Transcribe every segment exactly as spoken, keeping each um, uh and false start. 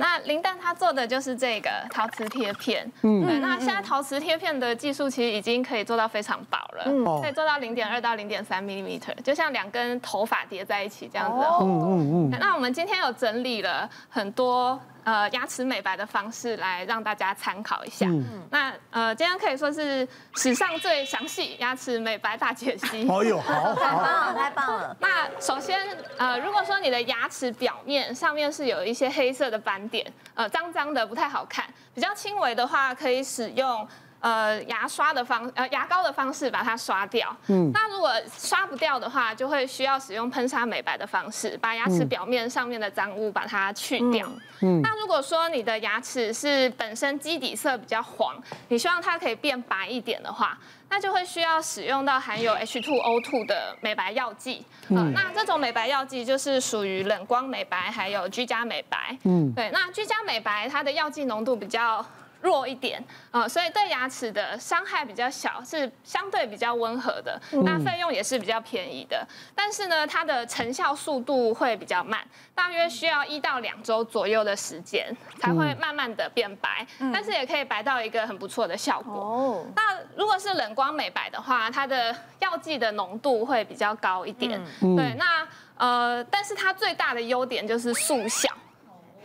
那林蛋它做的就是这个陶瓷贴片。嗯，那现在陶瓷贴片的技术其实已经可以做到非常薄了，嗯、可以做到零点二到零点三 毫米， 就像两根头发叠在一起这样子的厚度。哦、那我们今天有整理了很多。 呃，牙齿美白的方式来让大家参考一下。嗯、那呃，今天可以说是史上最详细牙齿美白大解析。哦呦，好，太棒了，太棒了。那首先，呃，如果说你的牙齿表面上面是有一些黑色的斑点，呃，脏脏的不太好看，比较轻微的话，可以使用。 呃，牙刷的方呃牙膏的方式把它刷掉。嗯，那如果刷不掉的话，就会需要使用喷砂美白的方式，把牙齿表面上面的脏污把它去掉。嗯，嗯那如果说你的牙齿是本身基底色比较黄，你希望它可以变白一点的话，那就会需要使用到含有 H 二 O 二 的美白药剂。嗯、呃，那这种美白药剂就是属于冷光美白还有居家美白。嗯，对，那居家美白它的药剂浓度比较。 弱一点，呃，所以对牙齿的伤害比较小，是相对比较温和的，那费用也是比较便宜的。但是呢，它的成效速度会比较慢，大约需要一到两周左右的时间才会慢慢的变白，嗯、但是也可以白到一个很不错的效果。哦、那如果是冷光美白的话，它的药剂的浓度会比较高一点，嗯、对，那呃，但是它最大的优点就是速效，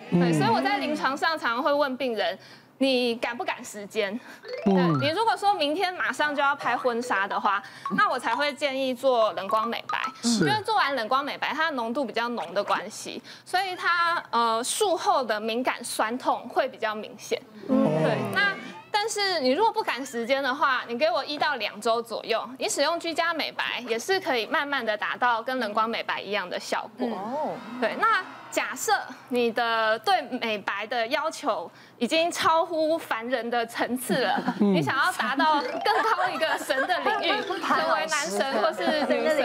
嗯、对，所以我在临床上常常会问病人。 你赶不赶时间？对，你如果说明天马上就要拍婚纱的话，那我才会建议做冷光美白，因为做完冷光美白，它的浓度比较浓的关系，所以它呃术后的敏感酸痛会比较明显。嗯，对，那。 但是你如果不赶时间的话，你给我一到两周左右，你使用居家美白也是可以慢慢的达到跟冷光美白一样的效果。哦、嗯，对。那假设你的对美白的要求已经超乎凡人的层次了，嗯、你想要达到更高一个神的领域，成为男神或是女神，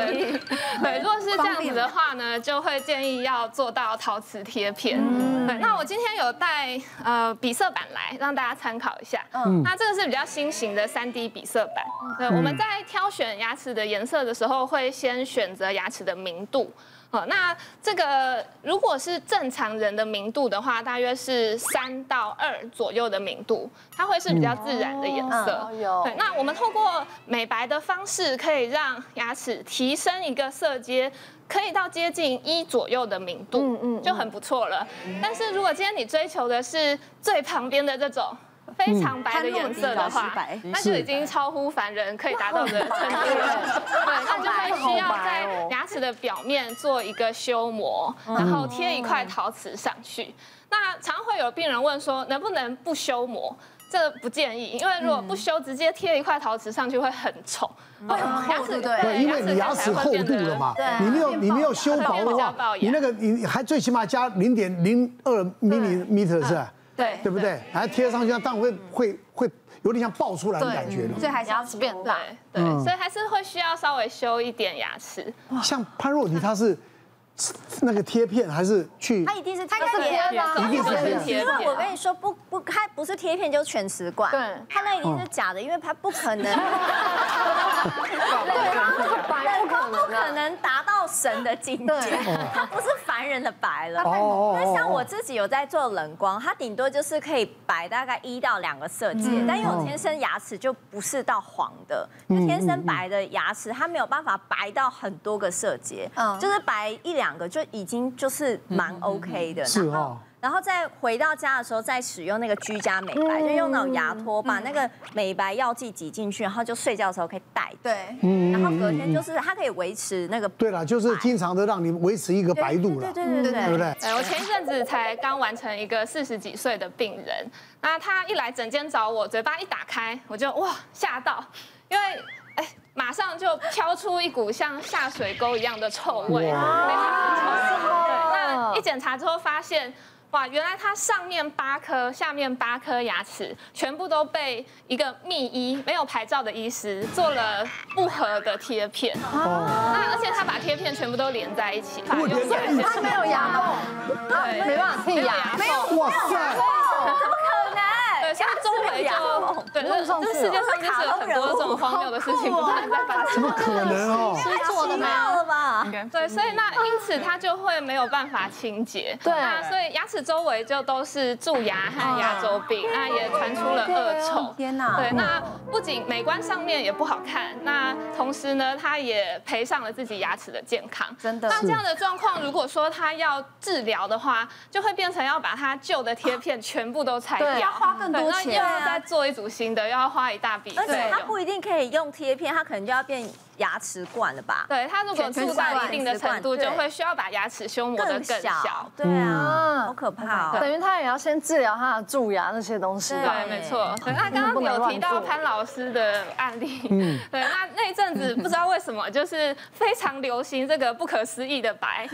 对，如果是这样子的话呢，就会建议要做到陶瓷贴片。嗯、对，那我今天有带呃比色板来让大家参考一下。嗯 那这个是比较新型的 三 D 比色板。对，我们在挑选牙齿的颜色的时候，会先选择牙齿的明度。哦，那这个如果是正常人的明度的话，大约是三到二左右的明度，它会是比较自然的颜色。对，那我们透过美白的方式，可以让牙齿提升一个色阶，可以到接近一左右的明度，嗯，就很不错了。但是如果今天你追求的是最旁边的这种。 非常白的颜色的话，那就已经超乎凡人可以达到的程度了。对，那就会需要在牙齿的表面做一个修磨，然后贴一块陶瓷上去。那常会有病人问说，能不能不修磨？ 这不建议，因为如果不修，直接贴一块陶瓷上去会很丑。哦，牙齿对，因为你牙齿厚度了嘛，你没有你没有修薄的话，你那个你还最起码加零点零二 毫米 是吧？ 对，对不对？然后贴上去，当然会会会有点像爆出来的感觉了。所以还是牙齿变大，对，所以还是会需要稍微修一点牙齿。像潘若迪，他是那个贴片还是去？他一定是他是贴的，一定是贴的。因为我跟你说，不不，他不是贴片就是全瓷冠，对，他那一定是假的，因为他不可能，对，他不可能达到神的境界，他不是。 男人的白了，那像我自己有在做冷光，它顶多就是可以白大概一到两个色阶，嗯、但因为我天生牙齿就不是到黄的，就天生白的牙齿它没有办法白到很多个色阶，嗯、就是白一两个就已经就是蛮 OK 的。是哦。 然后再回到家的时候，再使用那个居家美白，就用那种牙托把那个美白药剂挤进去，然后就睡觉的时候可以戴。对，然后隔天就是它可以维持那个。对了，就是经常的让你维持一个白度了。对对对对，对不对？我前一阵子才刚完成一个四十几岁的病人，那他一来诊间找我，嘴巴一打开，我就哇吓到，因为哎马上就飘出一股像下水沟一样的臭味，非常臭。那一检查之后发现。 哇，原来它上面八颗、下面八颗牙齿全部都被一个密医没有牌照的医师做了不合的贴片，哦、那而且他把贴片全部都连在一起，我连在一起，他没有牙垢，对，没办法剔牙，没有，哇塞，怎么可能？对，像中美洲，对，这世界上就是有很多这种荒谬的事情，不断在发生。怎么可能哦？太做的了吧？对，所以那因此它就会没有办法清洁。对，那所以牙齿周围就都是蛀牙和牙周病，那也传出了恶臭。天哪！对，那不仅美观上面也不好看，那同时呢，它也赔上了自己牙齿的健康。真的。那这样的状况，如果说它要治疗的话，就会变成要把它旧的贴片全部都拆掉，要花更多钱，又要再做一组新的，又要花一大笔。而且它不一定可以用贴片，它可能就要变牙齿冠了吧？对，它如果蛀到一定的程度，就会需要把牙齿修磨得更小。对啊，好可怕哦！等于它也要先治疗它的蛀牙那些东西。对，没错。那刚刚有提到潘老师的案例，对，那那一阵子不知道为什么就是非常流行这个不可思议的白。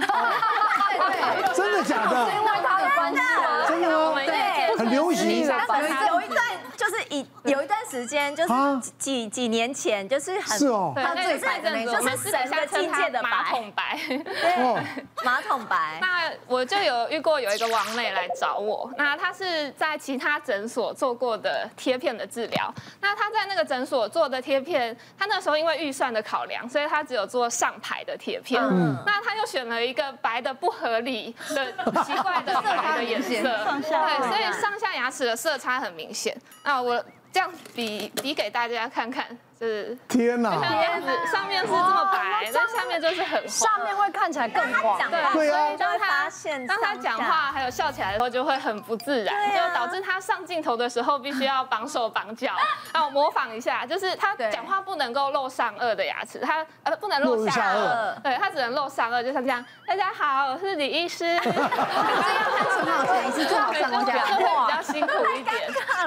真的假的？因为它的关系啊，真的吗？对，很流行。有一段就是以有一段时间就是几几年前就是很是哦，它最白的就是神的境界的马桶白，对，马桶白。那我就有遇过有一个网美来找我，那她是在其他诊所做过的贴片的治疗，那她在那个诊所做的贴片，她那时候因为预算的考量，所以她只有做上排的贴片，嗯，那她又选了一个白的不合理的奇怪的白的颜色，对，所以上下牙齿的色差很明显。那我这样比比给大家看看，就是天哪，上面是这么白，但下面就是很上面会看起来更黄。对啊，当他当他讲话还有笑起来的时候就会很不自然，就导致他上镜头的时候必须要绑手绑脚。那我模仿一下，就是他讲话不能够露上颚的牙齿，他呃不能露下颚，对他只能露上颚，就像这样。大家好，我是李医师。这样看很好看，医师最好上颚，就会比较辛苦一点。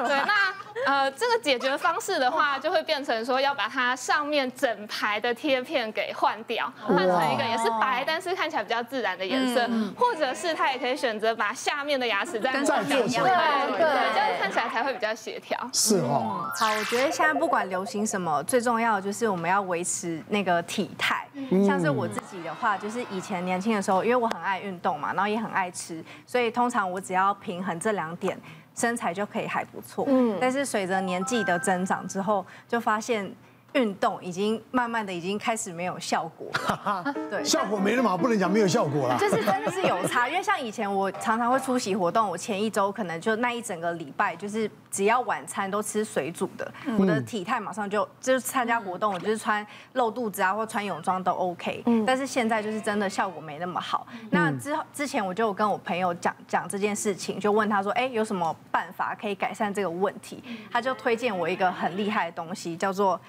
对，那。呃，这个解决方式的话，就会变成说要把它上面整排的贴片给换掉，换成一个也是白，但是看起来比较自然的颜色，或者是它也可以选择把下面的牙齿再做一样，对对，这样看起来才会比较协调。是哦。好，我觉得现在不管流行什么，最重要的就是我们要维持那个体态。像是我自己的话，就是以前年轻的时候，因为我很爱运动嘛，然后也很爱吃，所以通常我只要平衡这两点。身材就可以还不错，嗯，但是随着年纪的增长之后，就发现运动已经慢慢的已经开始没有效果了，对，效果没那么好，不能讲没有效果啦，就是真的是有差，因为像以前我常常会出席活动，我前一周可能就那一整个礼拜就是。只要晚餐都吃水煮的，我的体态马上就就是参加活动，我就是穿露肚子啊，或穿泳装都 OK。但是现在就是真的效果没那么好。那之后之前我就有跟我朋友讲讲这件事情，就问他说，哎，有什么办法可以改善这个问题？他就推荐我一个很厉害的东西，叫做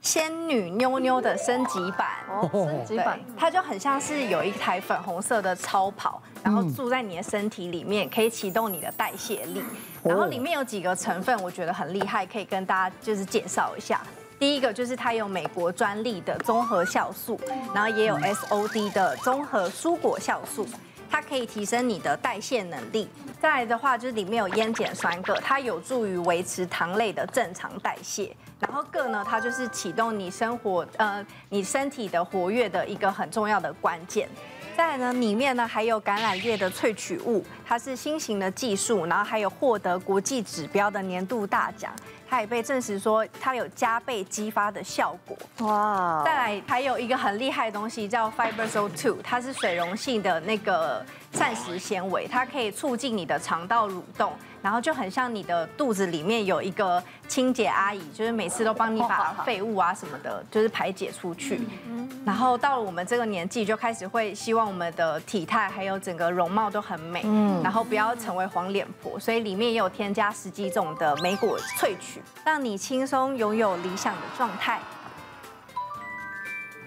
仙女妞妞的升级版。升级版，它就很像是有一台粉红色的超跑，然后住在你的身体里面，可以启动你的代谢力。然后里面有几个成分，我觉得很厉害，可以跟大家就是介绍一下。第一个就是它有美国专利的综合酵素，然后也有 S O D 的综合蔬果酵素，它可以提升你的代谢能力。再来的话就是里面有烟碱酸铬，它有助于维持糖类的正常代谢。然后铬呢，它就是启动你生活呃你身体的活跃的一个很重要的关键。再来呢，里面呢还有橄榄叶的萃取物，它是新型的技术，然后还有获得国际指标的年度大奖，它也被证实说它有加倍激发的效果。哇！再来还有一个很厉害的东西叫 Fibersol 二，它是水溶性的那个膳食纤维，它可以促进你的肠道蠕动，然后就很像你的肚子里面有一个清洁阿姨，就是每次都帮你把废物啊什么的，就是排解出去。然后到了我们这个年纪，就开始会希望我们的体态还有整个容貌都很美，然后不要成为黄脸婆。所以里面也有添加十几种的莓果萃取，让你轻松拥有理想的状态。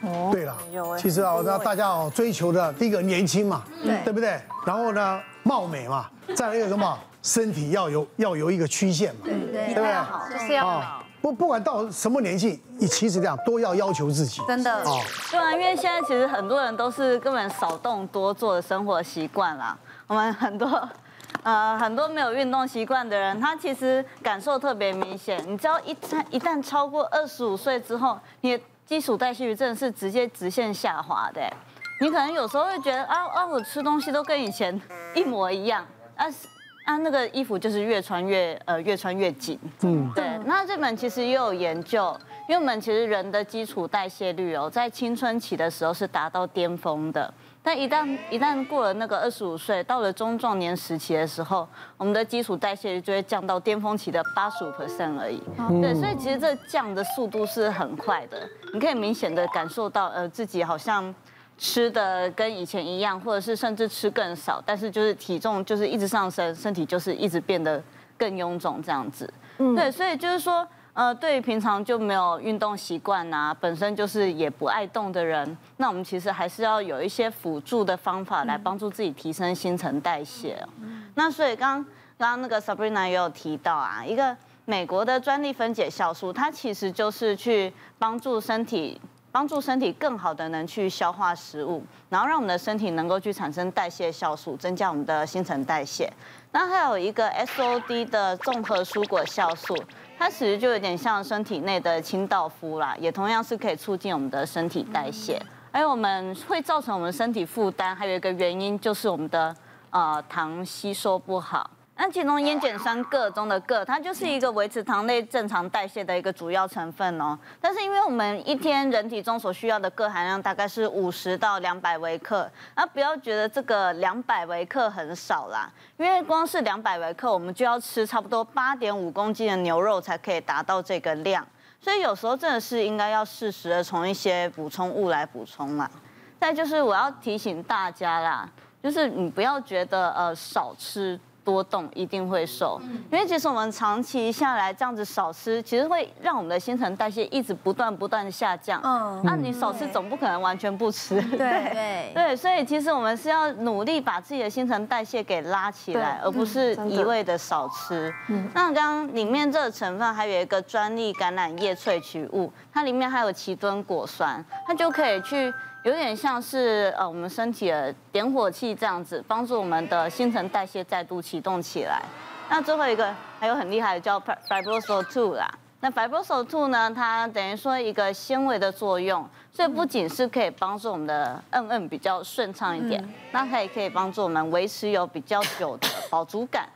哦，对了，其实啊，那大家哦追求的第一个年轻嘛，对不对？然后呢，貌美嘛，再来一个什么？身体要有要有一个曲线嘛，对不对？对不对？就是要不不管到什么年纪，你其实这样都要要求自己。真的啊，对啊，因为现在其实很多人都是根本少动多做的生活习惯啦。我们很多呃很多没有运动习惯的人，他其实感受特别明显。你只要一旦一旦超过二十五岁之后，你的基础代谢率真的是直接直线下滑的。你可能有时候会觉得啊啊，我吃东西都跟以前一模一样啊。啊，那个衣服就是越穿越呃越穿越紧。嗯，对。那日本其实也有研究，因为我们其实人的基础代谢率哦，在青春期的时候是达到巅峰的。 但一旦一旦过了那个二十五岁，到了中壮年时期的时候，我们的基础代谢率就会降到巅峰期的八十五 percent 而已。对，所以其实这降的速度是很快的，你可以明显的感受到，呃，自己好像吃的跟以前一样，或者是甚至吃更少，但是就是体重就是一直上升，身体就是一直变得更臃肿这样子。对，所以就是说，呃，对于平常就没有运动习惯啊，本身就是也不爱动的人，那我们其实还是要有一些辅助的方法来帮助自己提升新陈代谢。嗯、那所以刚刚那个 Sabrina 也有提到啊，一个美国的专利分解酵素，它其实就是去帮助身体。 帮助身体更好的能去消化食物，然后让我们的身体能够去产生代谢酵素，增加我们的新陈代谢。那还有一个 S O D 的综合蔬果酵素，它其实就有点像身体内的清道夫啦，也同样是可以促进我们的身体代谢。还有我们会造成我们身体负担，还有一个原因就是我们的呃糖吸收不好。 那其中烟碱酸铬中的铬，它就是一个维持糖类正常代谢的一个主要成分哦。但是因为我们一天人体中所需要的铬含量大概是五十到两百微克，那不要觉得这个两百微克很少啦，因为光是两百微克，我们就要吃差不多八点五公斤的牛肉才可以达到这个量，所以有时候真的是应该要适时的从一些补充物来补充啦。再就是我要提醒大家啦，就是你不要觉得呃少吃。 多动一定会瘦，因为其实我们长期下来这样子少吃，其实会让我们的新陈代谢一直不断不断的下降。嗯，那你少吃总不可能完全不吃。对对对，所以其实我们是要努力把自己的新陈代谢给拉起来，而不是一味的少吃。嗯，那刚刚里面这个成分还有一个专利橄榄叶萃取物，它里面还有奇墩果酸，它就可以去。 有点像是呃我们身体的点火器这样子，帮助我们的新陈代谢再度启动起来。那最后一个还有很厉害的叫 Fibersol 二 啦。那 Fibersol 二 呢，它等于说一个纤维的作用，所以不仅是可以帮助我们的嗯嗯比较顺畅一点，嗯、那它也可以帮助我们维持有比较久的饱足感。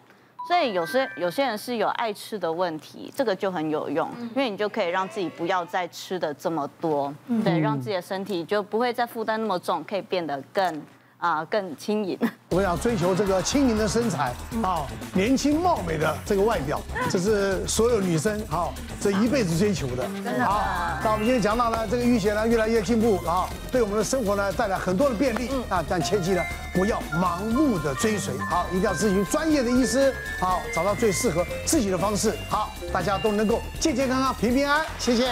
所以有些有些人是有爱吃的问题，这个就很有用，因为你就可以让自己不要再吃的这么多，对，让自己的身体就不会再负担那么重，可以变得更啊、呃、更轻盈。我要追求这个轻盈的身材啊、哦，年轻貌美的这个外表，这是所有女生啊、哦、这一辈子追求的。好，那我们今天讲到呢，这个淤血呢越来越进步啊、哦，对我们的生活呢带来很多的便利啊，但切记呢。 不要盲目的追随，好，一定要咨询专业的医师，好，找到最适合自己的方式，好，大家都能够健健康康、平平安安，谢谢。